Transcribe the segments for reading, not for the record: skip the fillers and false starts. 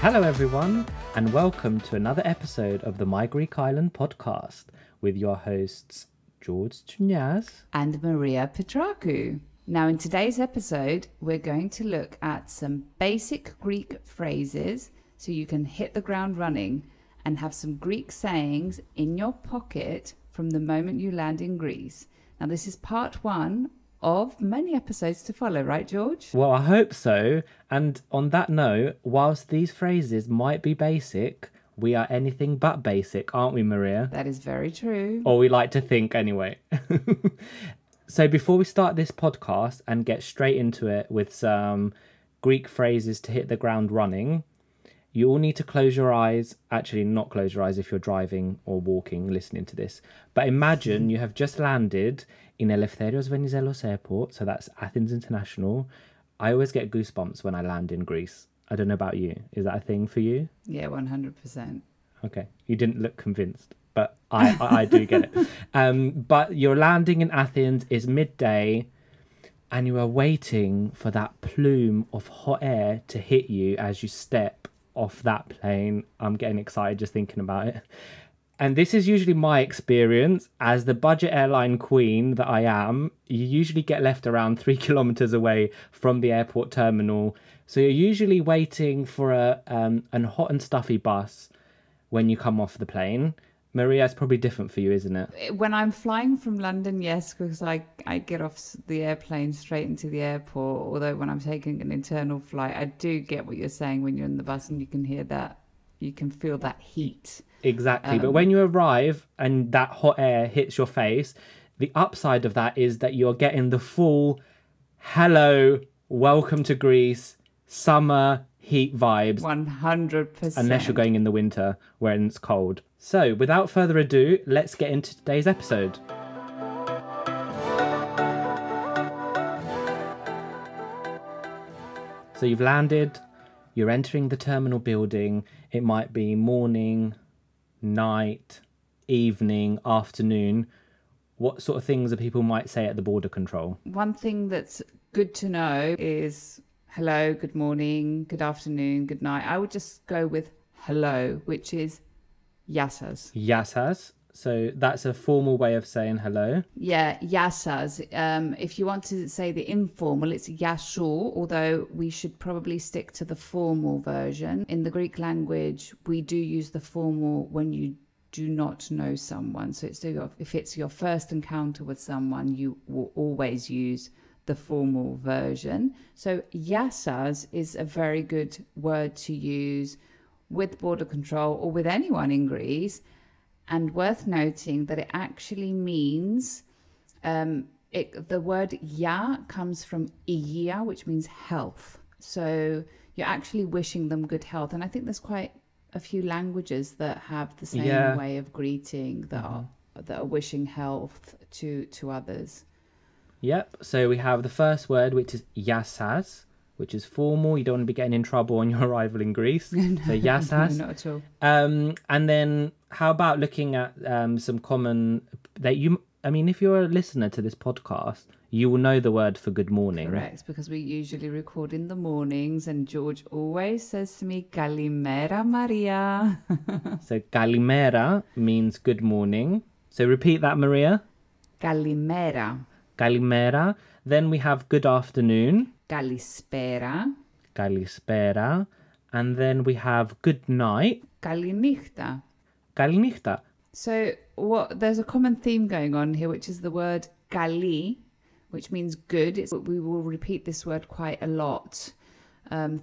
Hello everyone, and welcome to another episode of the My Greek Island podcast with your hosts George Tsounias and Maria Petraku. Now in today's episode, we're going to look at some basic Greek phrases so you can hit the ground running and have some Greek sayings in your pocket from the moment you land in Greece. Now this is part one of many episodes to follow, right, George? Well, I hope so. And on that note, whilst these phrases might be basic, we are anything but basic, aren't we, Maria? That is very true. Or we like to think, anyway. So before we start this podcast and get straight into it with some Greek phrases to hit the ground running, you all need to close your eyes. Actually, not close your eyes if you're driving or walking, listening to this. But imagine you have just landed in Eleftherios Venizelos Airport, so that's Athens International. I always get goosebumps when I land in Greece. I don't know about you. Is that a thing for you? Yeah, 100%. Okay. You didn't look convinced, but I do get it. But you're landing in Athens, it's midday, and you are waiting for that plume of hot air to hit you as you step off that plane. I'm getting excited just thinking about it. And this is usually my experience as the budget airline queen that I am. You usually get left around 3 kilometers away from the airport terminal. So you're usually waiting for an hot and stuffy bus when you come off the plane. Maria, it's probably different for you, isn't it? When I'm flying from London, yes, because I get off the airplane straight into the airport. Although when I'm taking an internal flight, I do get what you're saying when you're in the bus and you can hear that. You can feel that heat. Exactly. But when you arrive and that hot air hits your face, the upside of that is that you're getting the full, hello, welcome to Greece, summer heat vibes. 100%. Unless you're going in the winter when it's cold. So without further ado, let's get into today's episode. So you've landed, you're entering the terminal building. It might be morning, night, evening, afternoon. What sort of things that people might say at the border control? One thing that's good to know is hello, good morning, good afternoon, good night. I would just go with hello, which is Geiá sas. Geiá sas. So that's a formal way of saying hello. Yeah, Geiá sas. If you want to say the informal, it's Geiá σου, although we should probably stick to the formal version. In the Greek language, we do use the formal when you do not know someone. So it's if it's your first encounter with someone, you will always use the formal version. So Geiá sas is a very good word to use with border control or with anyone in Greece. And worth noting that it actually means, the word ya comes from ygeiá, which means health. So you're actually wishing them good health. And I think there's quite a few languages that have the same way of greeting that are wishing health to others. Yep. So we have the first word, which is Geiá sas, which is formal. You don't want to be getting in trouble on your arrival in Greece. No, so Geiá sas. No, not at all. And then how about looking at some common that you? I mean, if you're a listener to this podcast, you will know the word for good morning. Correct, because we usually record in the mornings, and George always says to me, "Kaliméra, Maria." So Kaliméra means good morning. So repeat that, Maria. Kaliméra. Kaliméra. Then we have good afternoon. Kalispéra. Kalispéra. And then we have good night. Kalinýchta. Kalinýchta. So there's a common theme going on here, which is the word kalí, which means good. We will repeat this word quite a lot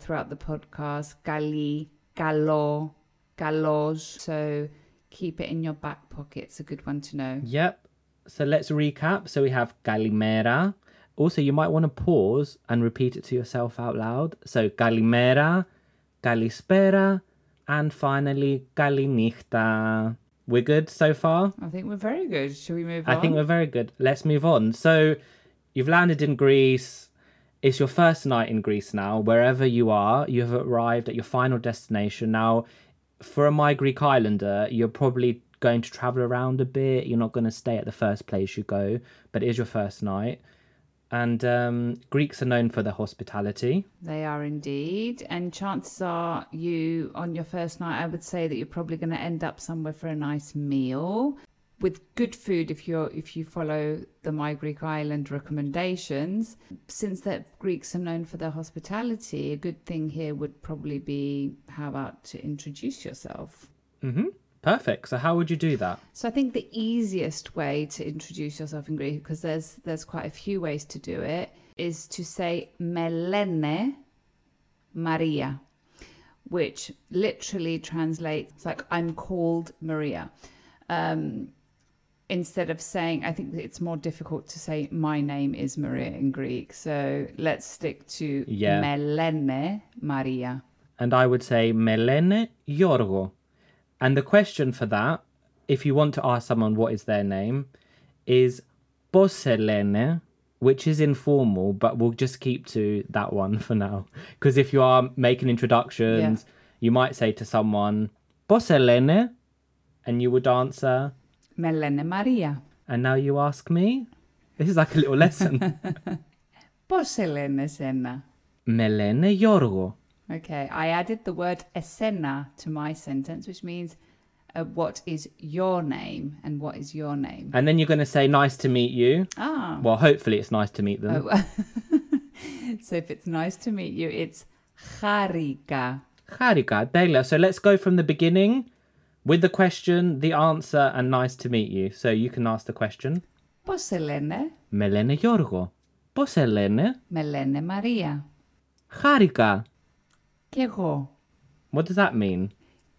throughout the podcast. Kalí, kaló, kalós. So keep it in your back pocket. It's a good one to know. Yep. So let's recap. So we have Kaliméra. Also, you might want to pause and repeat it to yourself out loud. So, Kaliméra, Kalispéra, and finally, Kalinýchta. We're good so far? I think we're very good. Shall we move on? I think we're very good. Let's move on. So, you've landed in Greece. It's your first night in Greece now. Wherever you are, you have arrived at your final destination. Now, for a My Greek Islander, you're probably going to travel around a bit. You're not going to stay at the first place you go, but it is your first night. And Greeks are known for their hospitality. They are indeed. And chances are you, on your first night, I would say that you're probably going to end up somewhere for a nice meal with good food if you follow the My Greek Island recommendations. Since that Greeks are known for their hospitality, a good thing here would probably be how about to introduce yourself. Mm-hmm. Perfect. So how would you do that? So I think the easiest way to introduce yourself in Greek, because there's quite a few ways to do it, is to say me lene Maria, which literally translates like I'm called Maria. Instead of saying, I think it's more difficult to say my name is Maria in Greek. So let's stick to me lene Maria. And I would say me lene Yorgo. And the question for that, if you want to ask someone what is their name, is Pos se léne, which is informal, but we'll just keep to that one for now. Because if you are making introductions, you might say to someone, Pos se léne, and you would answer, Me léne Maria. And now you ask me? This is like a little lesson. Pos se léne sena? Me léne Yorgo. Okay, I added the word esena to my sentence, which means what is your name and what is your name. And then you're going to say, nice to meet you. Ah. Well, hopefully it's nice to meet them. Oh. So if it's nice to meet you, it's Chárika. Chárika, Dela. So let's go from the beginning with the question, the answer, and nice to meet you. So you can ask the question. Pos se léne? Me léne Γιώργο. Pos se léne? Me léne Maria. Chárika. Κι εγώ. What does that mean?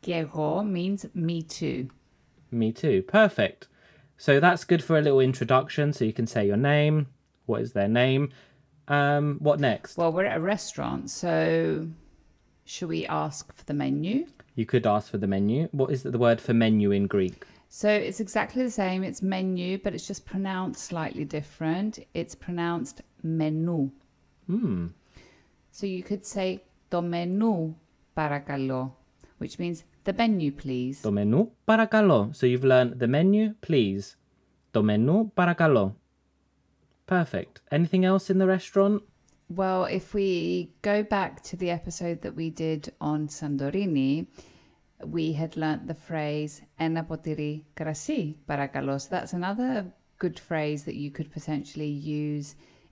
Κι εγώ means me too. Me too. Perfect. So that's good for a little introduction. So you can say your name. What is their name? What next? Well, we're at a restaurant. So should we ask for the menu? You could ask for the menu. What is the word for menu in Greek? So it's exactly the same. It's menu, but it's just pronounced slightly different. It's pronounced menú. Hmm. So you could say To menoú parakaló, which means the menu, please. To menoú parakaló. So you've learned the menu, please. To menoú parakaló. Perfect. Anything else in the restaurant? Well, if we go back to the episode that we did on Santorini, we had learnt the phrase Éna potíri, krasí parakaló. So that's another good phrase that you could potentially use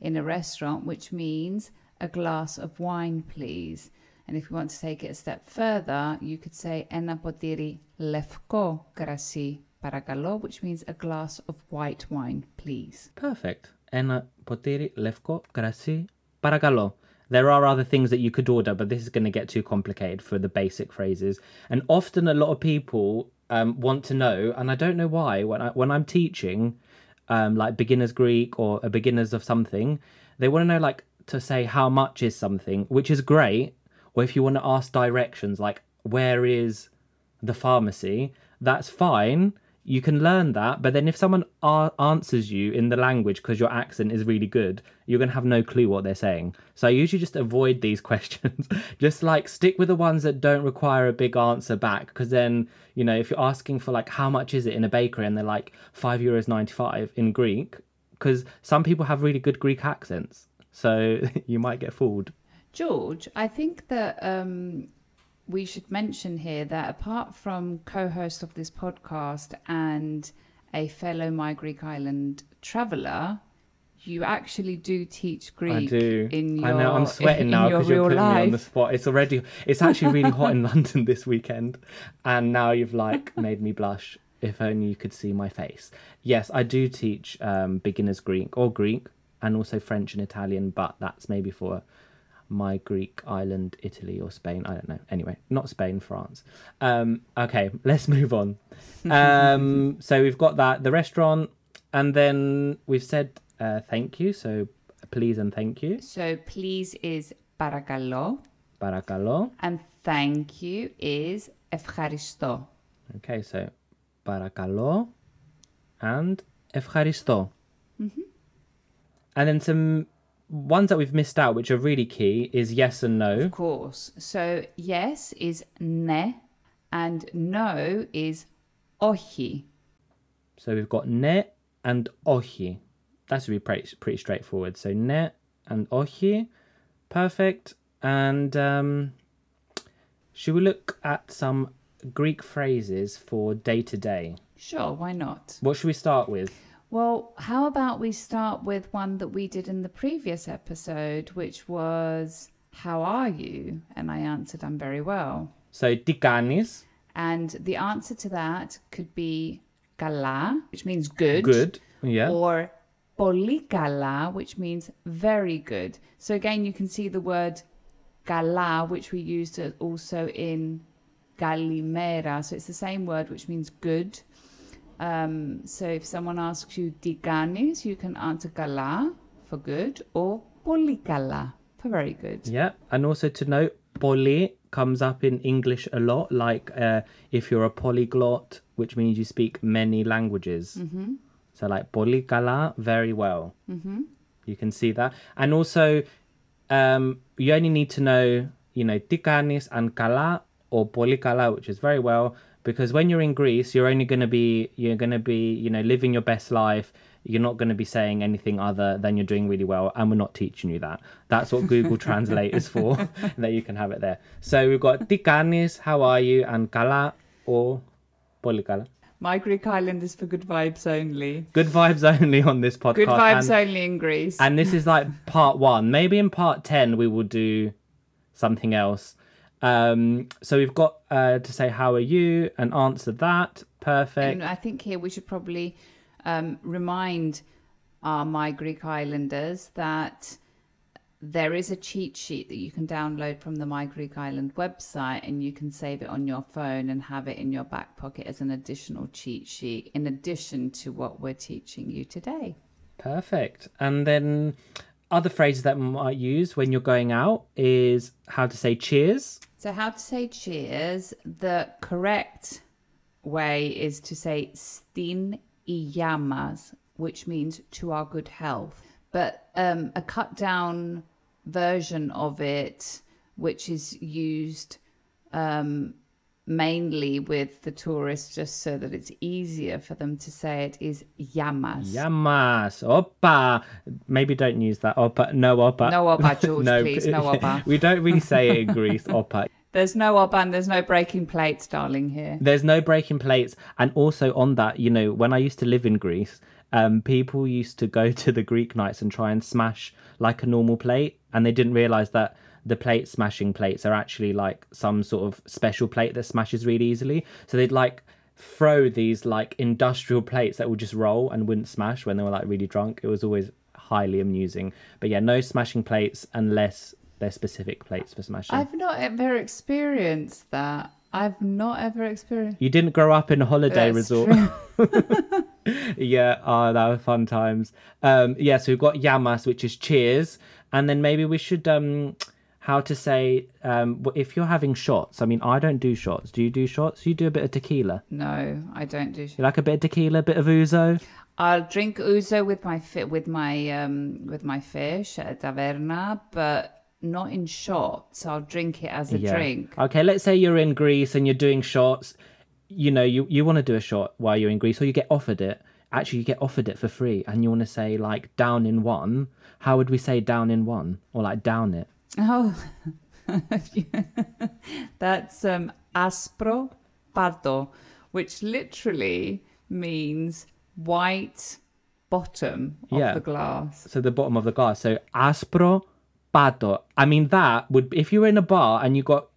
in a restaurant, which means a glass of wine, please. And if you want to take it a step further, you could say Éna potíri lefkó krasí parakaló, which means a glass of white wine, please. Perfect. Éna potíri lefkó krasí parakaló. There are other things that you could order, but this is going to get too complicated for the basic phrases. And often a lot of people want to know, and I don't know why, when I'm teaching, like beginners Greek or beginners of something, they want to know, like, to say how much is something, which is great, or if you want to ask directions, like where is the pharmacy, that's fine, you can learn that, but then if someone answers you in the language because your accent is really good, you're going to have no clue what they're saying. So I usually just avoid these questions. Just like stick with the ones that don't require a big answer back, because then, you know, if you're asking for like how much is it in a bakery and they're like €5.95 in Greek, because some people have really good Greek accents. So you might get fooled. George, I think that we should mention here that apart from co-host of this podcast and a fellow My Greek Island traveller, you actually do teach Greek. I do. In your, I know, I'm sweating now because you're putting me on the spot. It's actually really hot in London this weekend. And now you've like made me blush. If only you could see my face. Yes, I do teach beginners Greek or Greek. And also French and Italian, but that's maybe for My Greek Island, Italy or Spain. I don't know. Anyway, not Spain, France. Okay, let's move on. So we've got that, the restaurant, and then we've said thank you. So please and thank you. So please is parakaló. Parakaló. And thank you is Efcharistó. Okay, so parakaló and Efcharistó. Mm-hmm. And then some ones that we've missed out, which are really key, is yes and no. Of course. So yes is ne, and no is ochi. So we've got ne and ochi. That should be pretty straightforward. So ne and ochi, perfect. And should we look at some Greek phrases for day to day? Sure, why not? What should we start with? Well, how about we start with one that we did in the previous episode, which was, how are you? And I answered, I'm very well. So, ti káneis. And the answer to that could be kalá, which means good. Good, yeah. Or polý kalá, which means very good. So, again, you can see the word kalá, which we used also in Kaliméra. So, it's the same word, which means good. So if someone asks you ti káneis, you can answer kalá for good or polý kalá for very good. Yeah, and also to note, polý comes up in English a lot, like if you're a polyglot, which means you speak many languages. Mm-hmm. So like polý kalá, very well. Mm-hmm. You can see that. And also, you only need to know, ti káneis and kalá or polý kalá, which is very well. Because when you're in Greece, you're going to be living your best life. You're not going to be saying anything other than you're doing really well. And we're not teaching you that. That's what Google Translate is for, that you can have it there. So we've got ti káneis, how are you, and kalá or polý kalá. My Greek Island is for good vibes only. Good vibes only on this podcast. Good vibes only in Greece. And this is like part 1. Maybe in part 10 we will do something else. So we've got to say, how are you? And answer that. Perfect. And I think here we should probably remind our My Greek Islanders that there is a cheat sheet that you can download from the My Greek Island website, and you can save it on your phone and have it in your back pocket as an additional cheat sheet in addition to what we're teaching you today. Perfect. And then other phrases that we might use when you're going out is how to say cheers. So how to say cheers, the correct way is to say Stin ygeiá mas, which means to our good health. But a cut down version of it, which is used mainly with the tourists just so that it's easier for them to say it, is ygeiá mas. Ygeiá mas. Opa. Maybe don't use that. Opa. No opa. No opa, George, no, please. No opa. We don't really say it in Greece, opa. There's no opa and there's no breaking plates, darling, here. There's no breaking plates. And also on that, when I used to live in Greece, people used to go to the Greek nights and try and smash like a normal plate. And they didn't realise that the plate smashing plates are actually like some sort of special plate that smashes really easily. So they'd like throw these like industrial plates that would just roll and wouldn't smash when they were like really drunk. It was always highly amusing. But yeah, no smashing plates unless they're specific plates for smashing. I've not ever experienced that. You didn't grow up in a holiday resort. Yeah, that were fun times. So we've got ygeiá mas, which is cheers. And then maybe we should... how to say, if you're having shots. I mean, I don't do shots. Do you do shots? You do a bit of tequila. No, I don't do shots. You like a bit of tequila, a bit of ouzo? I'll drink ouzo with my fish at a taverna, but not in shots. I'll drink it as a drink. Okay, let's say you're in Greece and you're doing shots. You want to do a shot while you're in Greece, or you get offered it. Actually, you get offered it for free, and you want to say, like, down in one. How would we say down in one? Or, like, down it? Oh, that's áspro páto, which literally means white bottom of the glass. So the bottom of the glass. So áspro páto. I mean, that would, if you were in a bar and you got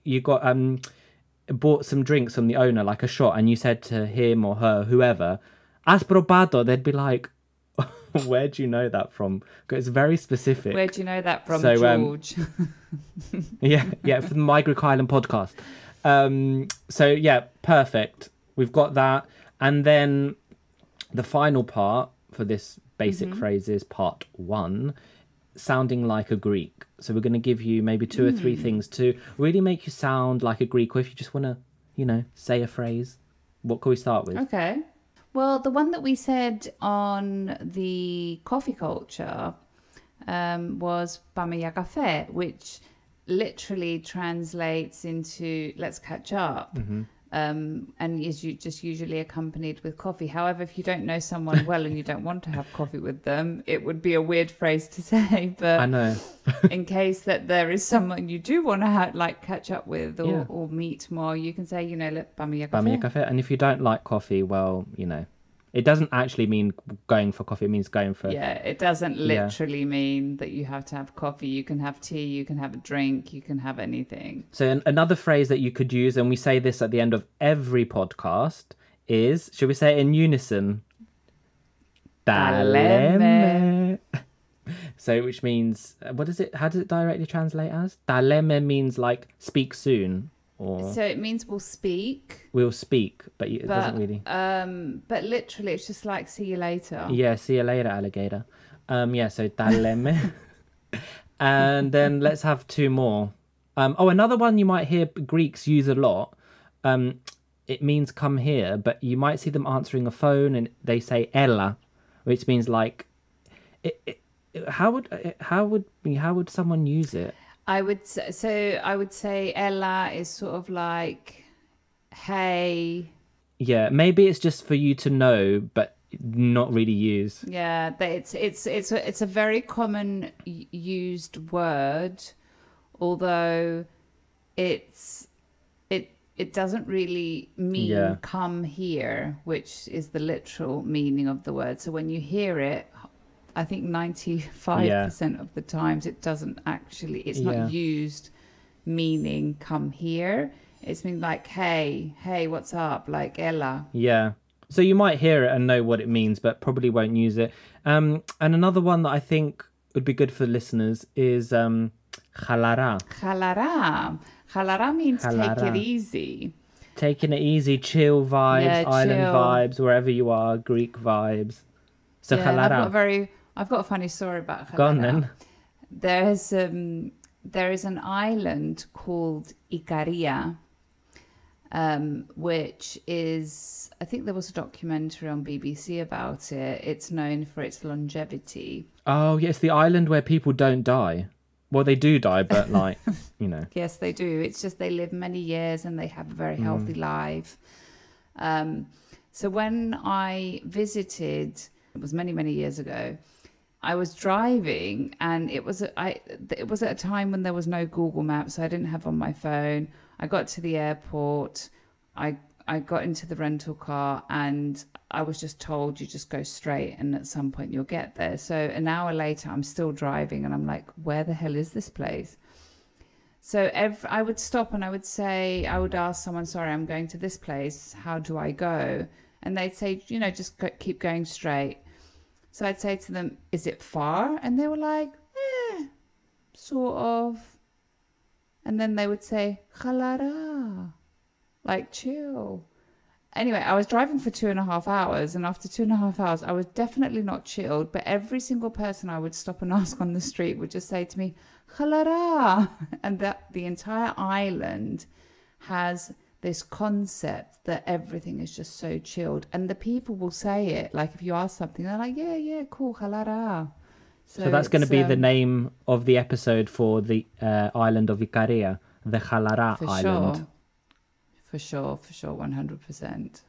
bought some drinks from the owner, like a shot, and you said to him or her, whoever, áspro páto, they'd be like, where do you know that from? Because it's very specific. Where do you know that from, George? Yeah, from the My Greek Island podcast. Perfect. We've got that. And then the final part for this basic phrase is part 1, sounding like a Greek. So we're going to give you maybe two or three things to really make you sound like a Greek, or if you just want to, you know, say a phrase. What can we start with? Okay. Well, the one that we said on the coffee culture was Páme gia kafe, which literally translates into let's catch up. Mm-hmm. And is just usually accompanied with coffee. However, if you don't know someone well and you don't want to have coffee with them, it would be a weird phrase to say. But I know. In case that there is someone you do want to catch up with or meet more, you can say, you know, look, Páme gia kafe. Páme gia kafe. And if you don't like coffee, well, you know, it doesn't actually mean going for coffee. It means going for... Yeah, it doesn't literally mean that you have to have coffee. You can have tea, you can have a drink, you can have anything. So another phrase that you could use, and we say this at the end of every podcast, is, should we say it in unison? Ta léme. So, which means, what is it? How does it directly translate as? Ta léme means like speak soon. Or... So it means we'll speak. We'll speak, but it doesn't really... but literally, it's just like, see you later. Yeah, see you later, alligator. So ta léme. And then let's have two more. Another one you might hear Greeks use a lot. It means come here, but you might see them answering a phone and they say Ela, which means like... How would someone use it? I would say Ela is sort of like, hey. Yeah, maybe it's just for you to know, but not really use. Yeah, it's a very common used word, although it doesn't really mean come here, which is the literal meaning of the word. So when you hear it, I think 95% of the times it doesn't actually, it's not used meaning come here. It's been like, hey, what's up? Like, Ela. Yeah. So you might hear it and know what it means, but probably won't use it. And another one that I think would be good for listeners is Chalará. Chalará. Chalará means take it easy. Taking it easy, chill vibes, island vibes, wherever you are, Greek vibes. So Chalará. I've got a funny story about Chalará. Go on, then. There is an island called Icaria, which is, I think there was a documentary on BBC about it. It's known for its longevity. Oh, yes, the island where people don't die. Well, they do die, but like, you know. Yes, they do. It's just they live many years and they have a very healthy life. So when I visited... It was many, many years ago. I was driving, and it was at a time when there was no Google Maps, so I didn't have on my phone. I got to the airport. I got into the rental car, and I was just told, you just go straight, and at some point you'll get there. So an hour later, I'm still driving, and I'm like, where the hell is this place? So I would stop, and I would ask someone, sorry, I'm going to this place. How do I go? And they'd say, you know, just keep going straight. So I'd say to them, is it far? And they were like, sort of. And then they would say, Chalará, like chill. Anyway, I was driving for 2.5 hours. And after 2.5 hours, I was definitely not chilled. But every single person I would stop and ask on the street would just say to me, Chalará. And that the entire island has this concept that everything is just so chilled, and the people will say it, like if you ask something, they're like, yeah, cool, Chalará. So that's going to be the name of the episode for the island of Icaria, the Chalará Island. Sure. For sure, 100%.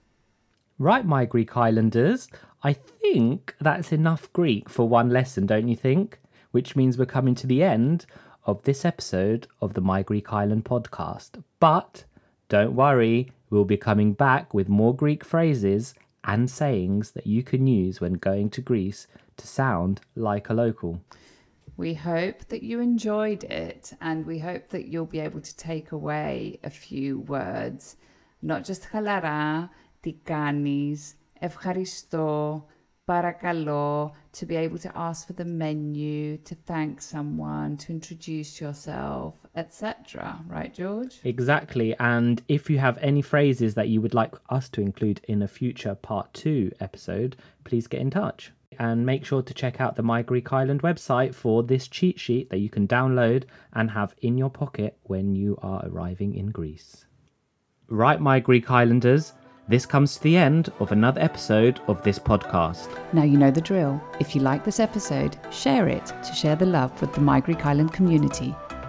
Right, my Greek Islanders, I think that's enough Greek for one lesson, don't you think? Which means we're coming to the end of this episode of the My Greek Island podcast. But... don't worry, we'll be coming back with more Greek phrases and sayings that you can use when going to Greece to sound like a local. We hope that you enjoyed it, and we hope that you'll be able to take away a few words, not just Chalará, Ti káneis, Efcharistó, Parakaló, to be able to ask for the menu, to thank someone, to introduce yourself, etc. Right, George? Exactly. And if you have any phrases that you would like us to include in a future part 2 episode, please get in touch. And make sure to check out the My Greek Island website for this cheat sheet that you can download and have in your pocket when you are arriving in Greece. Right, My Greek Islanders, this comes to the end of another episode of this podcast. Now you know the drill. If you like this episode, share it to share the love with the My Greek Island community,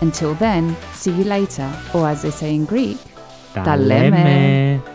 Until then, see you later, or as they say in Greek, Ta léme.